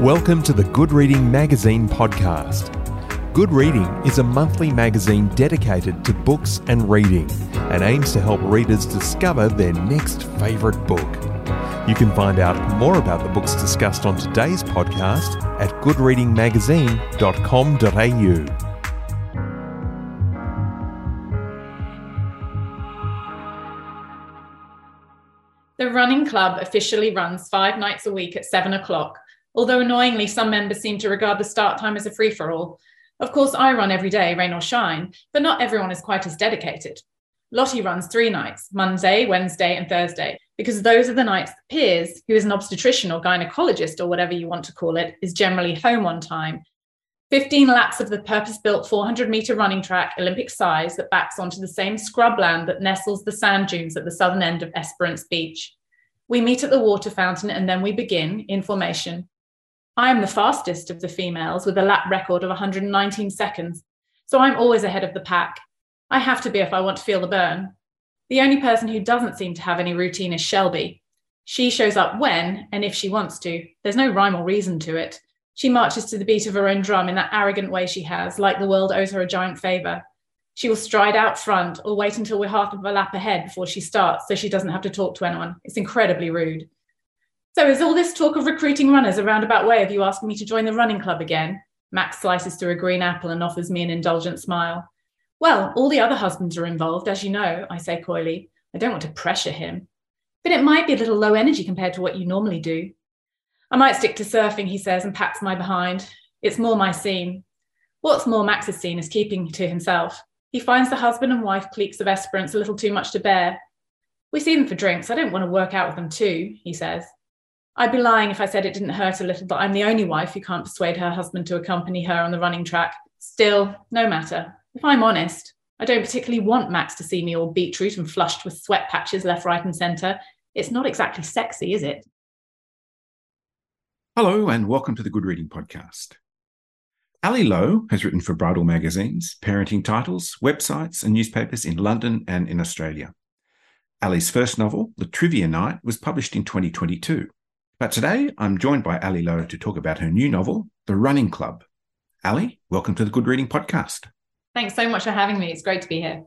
Welcome to the Good Reading Magazine podcast. Good Reading is a monthly magazine dedicated to books and reading and aims to help readers discover their next favourite book. You can find out more about the books discussed on today's podcast at goodreadingmagazine.com.au. The Running Club officially runs 5 nights a week at 7 o'clock. Although annoyingly, some members seem to regard the start time as a free-for-all. Of course, I run every day, rain or shine, but not everyone is quite as dedicated. Lottie runs 3 nights, Monday, Wednesday and Thursday, because those are the nights that Piers, who is an obstetrician or gynecologist or whatever you want to call it, is generally home on time. 15 laps of the purpose-built 400-metre running track, Olympic size, that backs onto the same scrubland that nestles the sand dunes at the southern end of Esperance Beach. We meet at the water fountain and then we begin, in formation. I am the fastest of the females with a lap record of 119 seconds, so I'm always ahead of the pack. I have to be if I want to feel the burn. The only person who doesn't seem to have any routine is Shelby. She shows up when and if she wants to. There's no rhyme or reason to it. She marches to the beat of her own drum in that arrogant way she has, like the world owes her a giant favour. She will stride out front or wait until we're half of a lap ahead before she starts so she doesn't have to talk to anyone. It's incredibly rude. So is all this talk of recruiting runners a roundabout way of you asking me to join the running club again? Max slices through a green apple and offers me an indulgent smile. Well, all the other husbands are involved, as you know, I say coyly. I don't want to pressure him. But it might be a little low energy compared to what you normally do. I might stick to surfing, he says, and pats my behind. It's more my scene. What's more Max's scene is keeping to himself. He finds the husband and wife cliques of Esperance a little too much to bear. We see them for drinks. I don't want to work out with them too, he says. I'd be lying if I said it didn't hurt a little that I'm the only wife who can't persuade her husband to accompany her on the running track. Still, no matter. If I'm honest, I don't particularly want Max to see me all beetroot and flushed with sweat patches left, right and centre. It's not exactly sexy, is it? Hello and welcome to the Good Reading Podcast. Ali Lowe has written for bridal magazines, parenting titles, websites and newspapers in London and in Australia. Ali's first novel, The Trivia Night, was published in 2022. But today, I'm joined by Ali Lowe to talk about her new novel, The Running Club. Ali, welcome to the Good Reading Podcast. Thanks so much for having me. It's great to be here.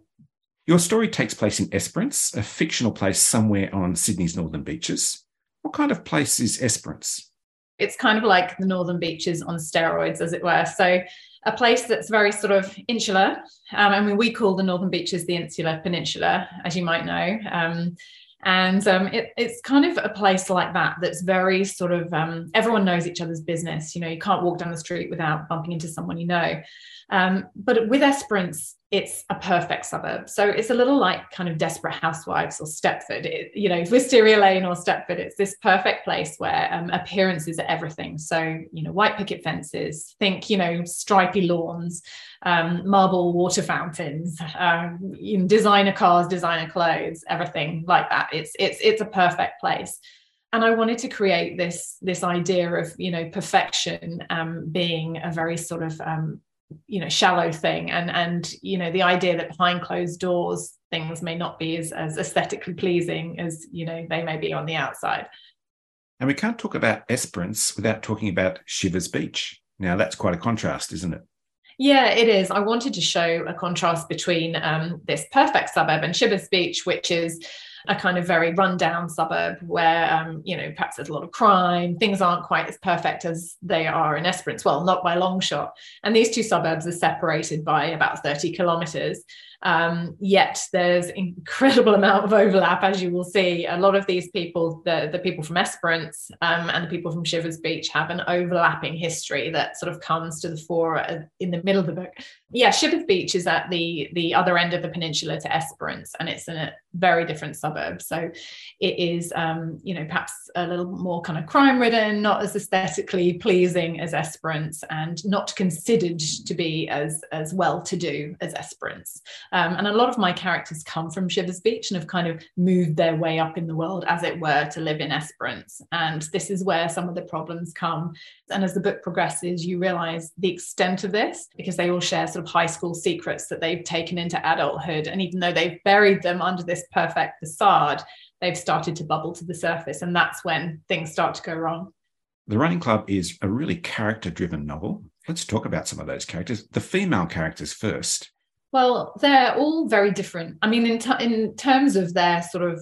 Your story takes place in Esperance, a fictional place somewhere on Sydney's northern beaches. What kind of place is Esperance? It's kind of like the northern beaches on steroids, as it were. So a place that's very sort of insular. We call the northern beaches the Insular Peninsula, as you might know. It's kind of a place like that that's very sort of everyone knows each other's business. You know, you can't walk down the street without bumping into someone you know. But with Esperance, it's a perfect suburb. So it's a little like kind of Desperate Housewives or Stepford. Wisteria Lane or Stepford. It's this perfect place where appearances are everything. So, you know, white picket fences, think, you know, stripy lawns, marble water fountains, designer cars, designer clothes, everything like that. It's a perfect place. And I wanted to create this idea of, you know, perfection being a very sort of shallow thing, and you know, the idea that behind closed doors things may not be as aesthetically pleasing as, you know, they may be on the outside. And we can't talk about Esperance without talking about Shivers Beach. Now that's quite a contrast, isn't it? Yeah, it is. I wanted to show a contrast between this perfect suburb and Shivers Beach, which is a kind of very rundown suburb where, perhaps there's a lot of crime, things aren't quite as perfect as they are in Esperance. Well, not by long shot. And these two suburbs are separated by about 30 kilometres. Yet there's incredible amount of overlap, as you will see. A lot of these people, the people from Esperance and the people from Shivers Beach, have an overlapping history that sort of comes to the fore in the middle of the book. Yeah, Shivers Beach is at the other end of the peninsula to Esperance, and it's in a very different suburb. So it is, perhaps a little more kind of crime-ridden, not as aesthetically pleasing as Esperance, and not considered to be as well-to-do as Esperance. And a lot of my characters come from Shivers Beach and have kind of moved their way up in the world, as it were, to live in Esperance. And this is where some of the problems come. And as the book progresses, you realise the extent of this, because they all share sort of high school secrets that they've taken into adulthood. And even though they've buried them under this perfect facade, they've started to bubble to the surface. And that's when things start to go wrong. The Running Club is a really character-driven novel. Let's talk about some of those characters. The female characters first. Well, they're all very different. I mean, in terms of their sort of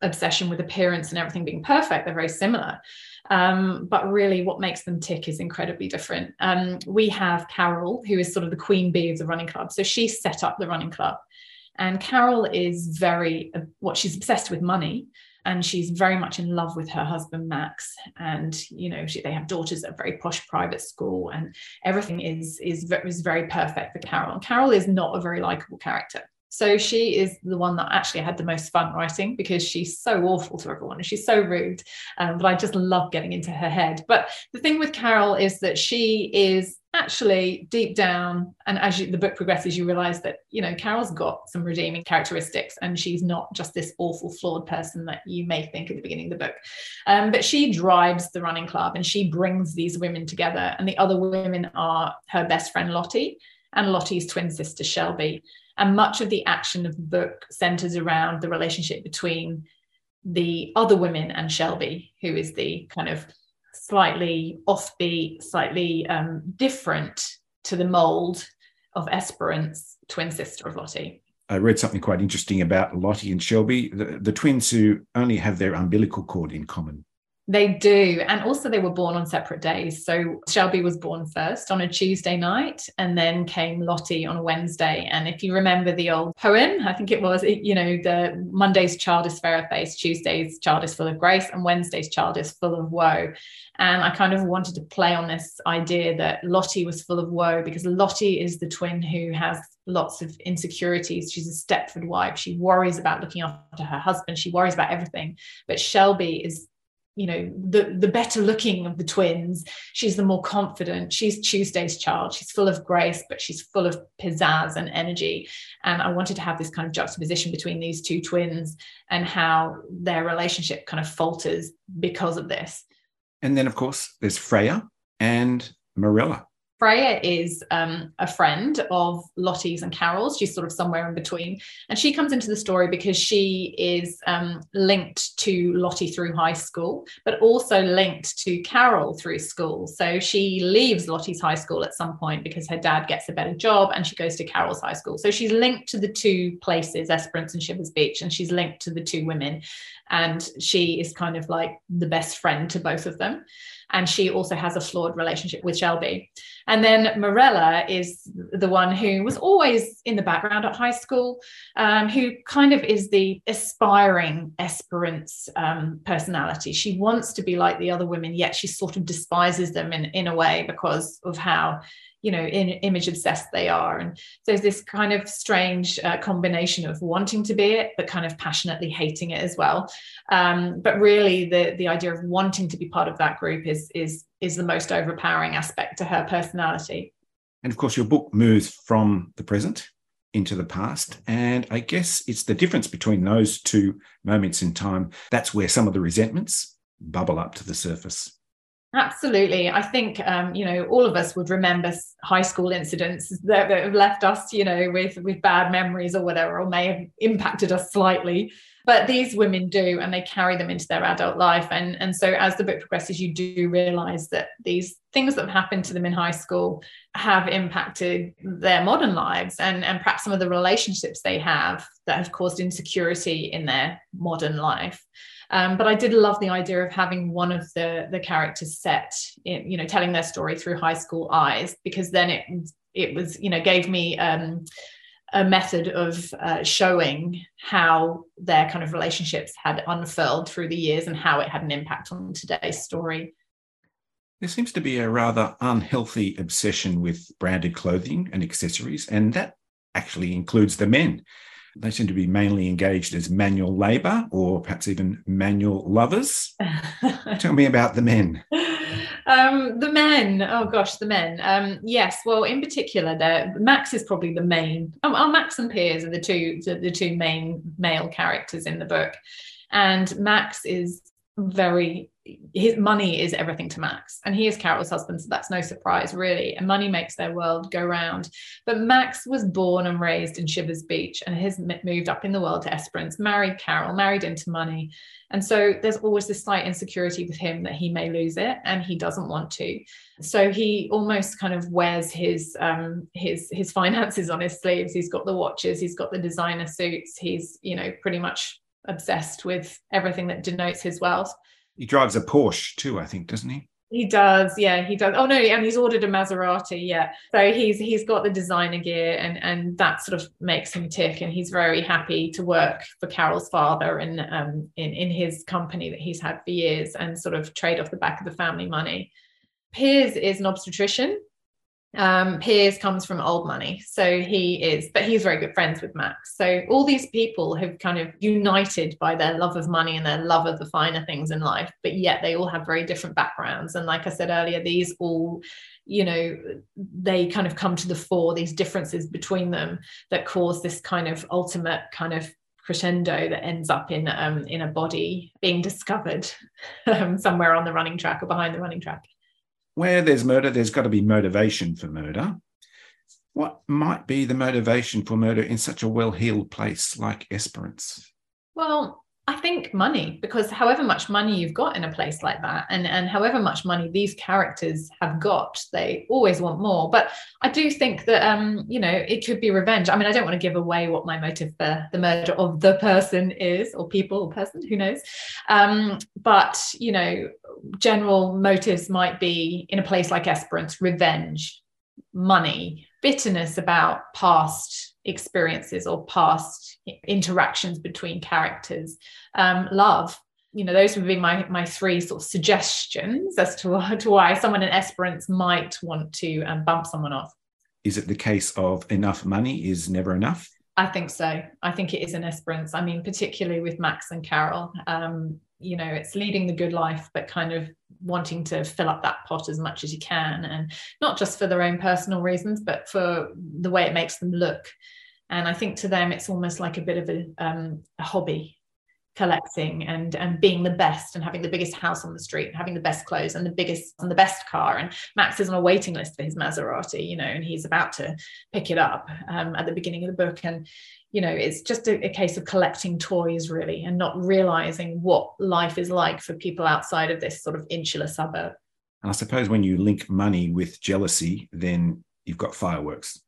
obsession with appearance and everything being perfect, they're very similar. But really what makes them tick is incredibly different. We have Carol, who is sort of the queen bee of the Running Club. So she set up the Running Club. And Carol is she's obsessed with money. And she's very much in love with her husband, Max. And, you know, they have daughters at a very posh private school, and everything is very perfect for Carol. And Carol is not a very likable character. So she is the one that actually I had the most fun writing, because she's so awful to everyone and she's so rude. But I just love getting into her head. But the thing with Carol is that she is actually deep down, and as the book progresses, you realize that, you know, Carol's got some redeeming characteristics, and she's not just this awful, flawed person that you may think at the beginning of the book. But she drives the Running Club, and she brings these women together. And the other women are her best friend, Lottie, and Lottie's twin sister, Shelby. And much of the action of the book centers around the relationship between the other women and Shelby, who is the kind of slightly offbeat, slightly different to the mold of Esperance, twin sister of Lottie. I read something quite interesting about Lottie and Shelby, the twins who only have their umbilical cord in common. They do. And also they were born on separate days. So Shelby was born first on a Tuesday night, and then came Lottie on a Wednesday. And if you remember the old poem, I think it was, you know, the Monday's child is fair of face, Tuesday's child is full of grace, and Wednesday's child is full of woe. And I kind of wanted to play on this idea that Lottie was full of woe, because Lottie is the twin who has lots of insecurities. She's a Stepford wife. She worries about looking after her husband. She worries about everything. But Shelby is, you know, the better looking of the twins. She's the more confident. She's Tuesday's child. She's full of grace, but she's full of pizzazz and energy. And I wanted to have this kind of juxtaposition between these two twins and how their relationship kind of falters because of this. And then, of course, there's Freya and Marilla. Freya is a friend of Lottie's and Carol's. She's sort of somewhere in between. And she comes into the story because she is linked to Lottie through high school, but also linked to Carol through school. So she leaves Lottie's high school at some point because her dad gets a better job, and she goes to Carol's high school. So she's linked to the two places, Esperance and Shivers Beach, and she's linked to the two women. And she is kind of like the best friend to both of them. And she also has a flawed relationship with Shelby. And then Marilla is the one who was always in the background at high school, who kind of is the aspiring Esperance personality. She wants to be like the other women, yet she sort of despises them in a way because of how, you know, image obsessed they are. And there's this kind of strange combination of wanting to be it, but kind of passionately hating it as well. But really the idea of wanting to be part of that group is the most overpowering aspect to her personality. And of course, your book moves from the present into the past. And I guess it's the difference between those two moments in time. That's where some of the resentments bubble up to the surface. Absolutely. I think, you know, all of us would remember high school incidents that have left us, you know, with bad memories or whatever, or may have impacted us slightly. But these women do, and they carry them into their adult life. And so as the book progresses, you do realise that these things that have happened to them in high school have impacted their modern lives, and perhaps some of the relationships they have that have caused insecurity in their modern life. But I did love the idea of having one of the characters set, in, you know, telling their story through high school eyes, because then it was, you know, gave me a method of showing how their kind of relationships had unfurled through the years and how it had an impact on today's story. There seems to be a rather unhealthy obsession with branded clothing and accessories, and that actually includes the men. They seem to be mainly engaged as manual labour, or perhaps even manual lovers. Tell me about the men. The men. Yes, well, in particular, Max is probably the main. Max and Piers are the two main male characters in the book, and Max is very his money is everything to Max, and he is Carol's husband, so that's no surprise really, and money makes their world go round. But Max was born and raised in Shivers Beach and has moved up in the world to Esperance, married Carol, married into money, and so there's always this slight insecurity with him that he may lose it, and he doesn't want to, so he almost kind of wears his finances on his sleeves. He's got the watches, he's got the designer suits, he's, you know, pretty much obsessed with everything that denotes his wealth. He drives a Porsche too, I think, doesn't he? He does, yeah, he does. Oh, no, and he's ordered a Maserati, yeah. So he's got the designer gear, and that sort of makes him tick, and he's very happy to work for Carol's father and in his company that he's had for years and sort of trade off the back of the family money. Piers is an obstetrician. Piers comes from old money, so but he's very good friends with Max. So all these people have kind of united by their love of money and their love of the finer things in life, but yet they all have very different backgrounds. And like I said earlier, these all, you know, they kind of come to the fore, these differences between them that cause this kind of ultimate kind of crescendo that ends up in a body being discovered somewhere on the running track or behind the running track. Where there's murder, there's got to be motivation for murder. What might be the motivation for murder in such a well-heeled place like Esperance? Well, I think money, because however much money you've got in a place like that, and however much money these characters have got, they always want more. But I do think that, you know, it could be revenge. I mean, I don't want to give away what my motive for the murder of the person is, or people or person, who knows. But, you know, general motives might be, in a place like Esperance, revenge, money, bitterness about past experiences or past interactions between characters, love. You know, those would be my three sort of suggestions as to why someone in Esperance might want to bump someone off. Is it the case of enough money is never enough? I think so. I think it is in Esperance. I mean, particularly with Max and Carol, you know, it's leading the good life, but kind of wanting to fill up that pot as much as you can, and not just for their own personal reasons, but for the way it makes them look. And I think to them, it's almost like a bit of a hobby, collecting and being the best and having the biggest house on the street and having the best clothes and the best car. And Max is on a waiting list for his Maserati, you know, and he's about to pick it up at the beginning of the book. And, you know, it's just a case of collecting toys really, and not realizing what life is like for people outside of this sort of insular suburb. And I suppose when you link money with jealousy, then you've got fireworks.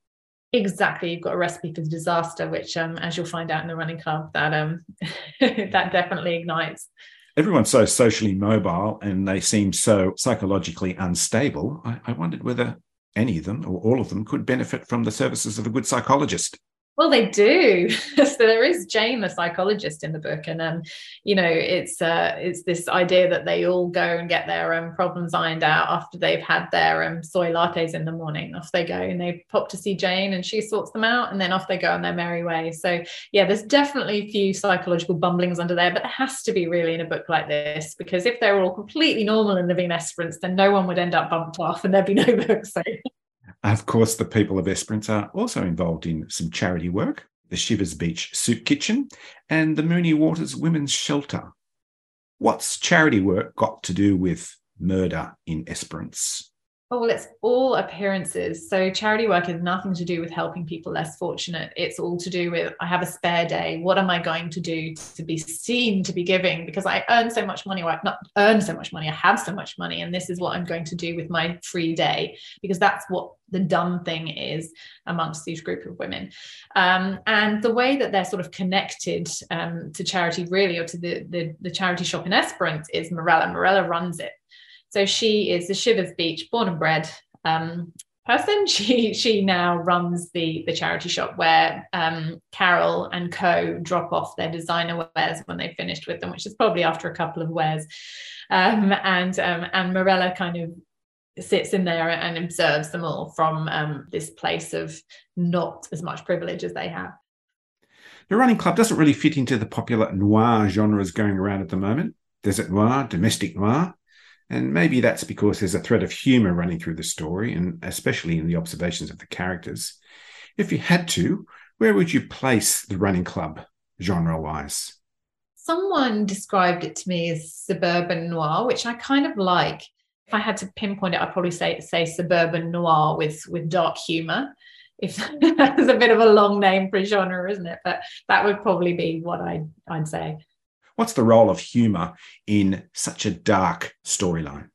Exactly, you've got a recipe for disaster, which, as you'll find out in the Running Club, that that definitely ignites. Everyone's so socially mobile, and they seem so psychologically unstable. I wondered whether any of them or all of them could benefit from the services of a good psychologist. Well, they do. So there is Jane, the psychologist, in the book, and you know, it's this idea that they all go and get their problems ironed out after they've had their soy lattes in the morning. Off they go, and they pop to see Jane, and she sorts them out, and then off they go on their merry way. So yeah, there's definitely a few psychological bumblings under there, but there has to be really in a book like this, because if they were all completely normal and living in Esperance, then no one would end up bumped off, and there'd be no book. So. Of course, the people of Esperance are also involved in some charity work, the Shivers Beach Soup Kitchen and the Moonee Waters Women's Shelter. What's charity work got to do with murder in Esperance? Oh, well, it's all appearances. So charity work has nothing to do with helping people less fortunate. It's all to do with, I have a spare day. What am I going to do to be seen to be giving? Because I earn so much money, or I've not earned so much money. I have so much money, and this is what I'm going to do with my free day, because that's what the dumb thing is amongst these group of women. And the way that they're sort of connected to charity really, or to the charity shop in Esperance, is Morella. Morella runs it. So she is the Shivers Beach born and bred person. She now runs the charity shop where Carol and co drop off their designer wares when they've finished with them, which is probably after a couple of wares. And Morella kind of sits in there and observes them all from this place of not as much privilege as they have. The Running Club doesn't really fit into the popular noir genres going around at the moment. Desert noir, domestic noir. And maybe that's because there's a thread of humour running through the story, and especially in the observations of the characters. If you had to, where would you place the Running Club genre-wise? someone described it to me as suburban noir, which I kind of like. If I had to pinpoint it, I'd probably say suburban noir with dark humor. If that's a bit of a long name for a genre, isn't it? But that would probably be what I'd say. What's the role of humour in such a dark storyline?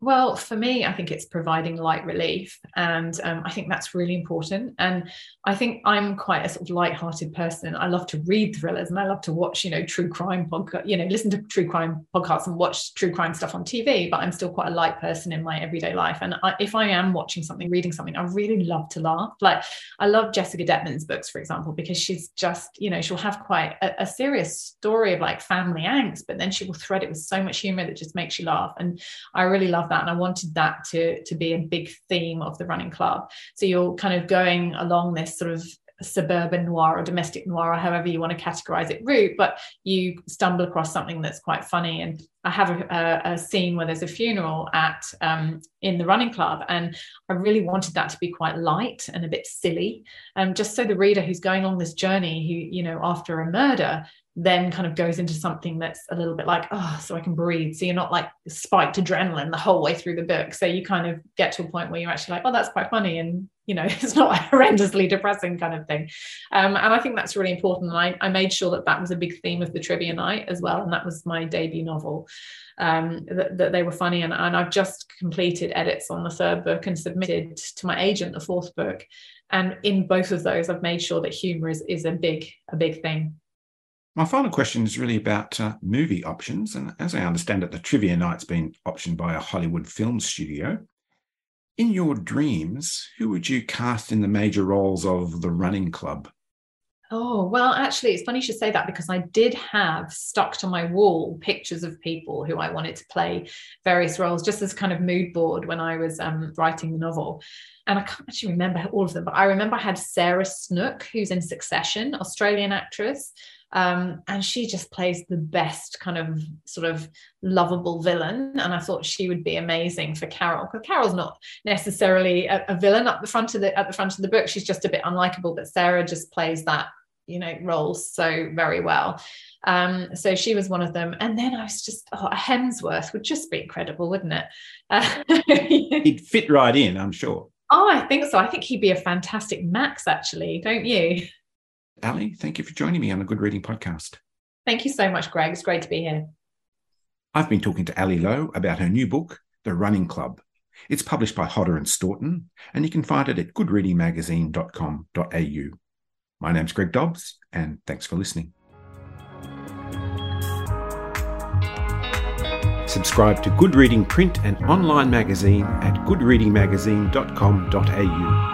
Well, for me, I think it's providing light relief, and I think that's really important. And I think I'm quite a sort of light-hearted person. I love to read thrillers, and I love to watch, true crime podcasts, listen to true crime podcasts and watch true crime stuff on TV. But I'm still quite a light person in my everyday life. And if I am watching something, reading something, I really love to laugh. Like, I love Jessica Detman's books, for example, because she's just, she'll have quite a serious story of like family angst, but then she will thread it with so much humour that just makes you laugh. And I really love that. And I wanted that to be a big theme of The Running Club. So you're kind of going along this sort of suburban noir or domestic noir, or however you want to categorize it, route, but you stumble across something that's quite funny. And I have a scene where there's a funeral at in The Running Club, and I really wanted that to be quite light and a bit silly, just so the reader who's going on this journey, who after a murder, then kind of goes into something that's a little bit like, oh, so I can breathe. So you're not like spiked adrenaline the whole way through the book. So you kind of get to a point where you're actually like, oh, that's quite funny. And, it's not horrendously depressing kind of thing. And I think that's really important. And I made sure that was a big theme of The Trivia Night as well. And that was my debut novel, that they were funny. And I've just completed edits on the third book and submitted to my agent the fourth book. And in both of those, I've made sure that humour is a big thing. My final question is really about movie options. And as I understand it, The Trivia Night's been optioned by a Hollywood film studio. In your dreams, who would you cast in the major roles of The Running Club? Oh, well, actually, it's funny you should say that, because I did have stuck to my wall pictures of people who I wanted to play various roles, just as kind of mood board when I was writing the novel. And I can't actually remember all of them, but I remember I had Sarah Snook, who's in Succession, Australian actress. And she just plays the best kind of sort of lovable villain. And I thought she would be amazing for Carol, because Carol's not necessarily a villain at the front of the book. She's just a bit unlikable, but Sarah just plays that, role so very well. So she was one of them. And then I was just, Hemsworth would just be incredible, wouldn't it? He'd fit right in, I'm sure. Oh, I think so. I think he'd be a fantastic Max, actually, don't you? Ali, thank you for joining me on the Good Reading Podcast. Thank you so much, Greg. It's great to be here. I've been talking to Ali Lowe about her new book, The Running Club. It's published by Hodder and Stoughton, and you can find it at goodreadingmagazine.com.au. My name's Greg Dobbs, and thanks for listening. Subscribe to Good Reading print and online magazine at goodreadingmagazine.com.au.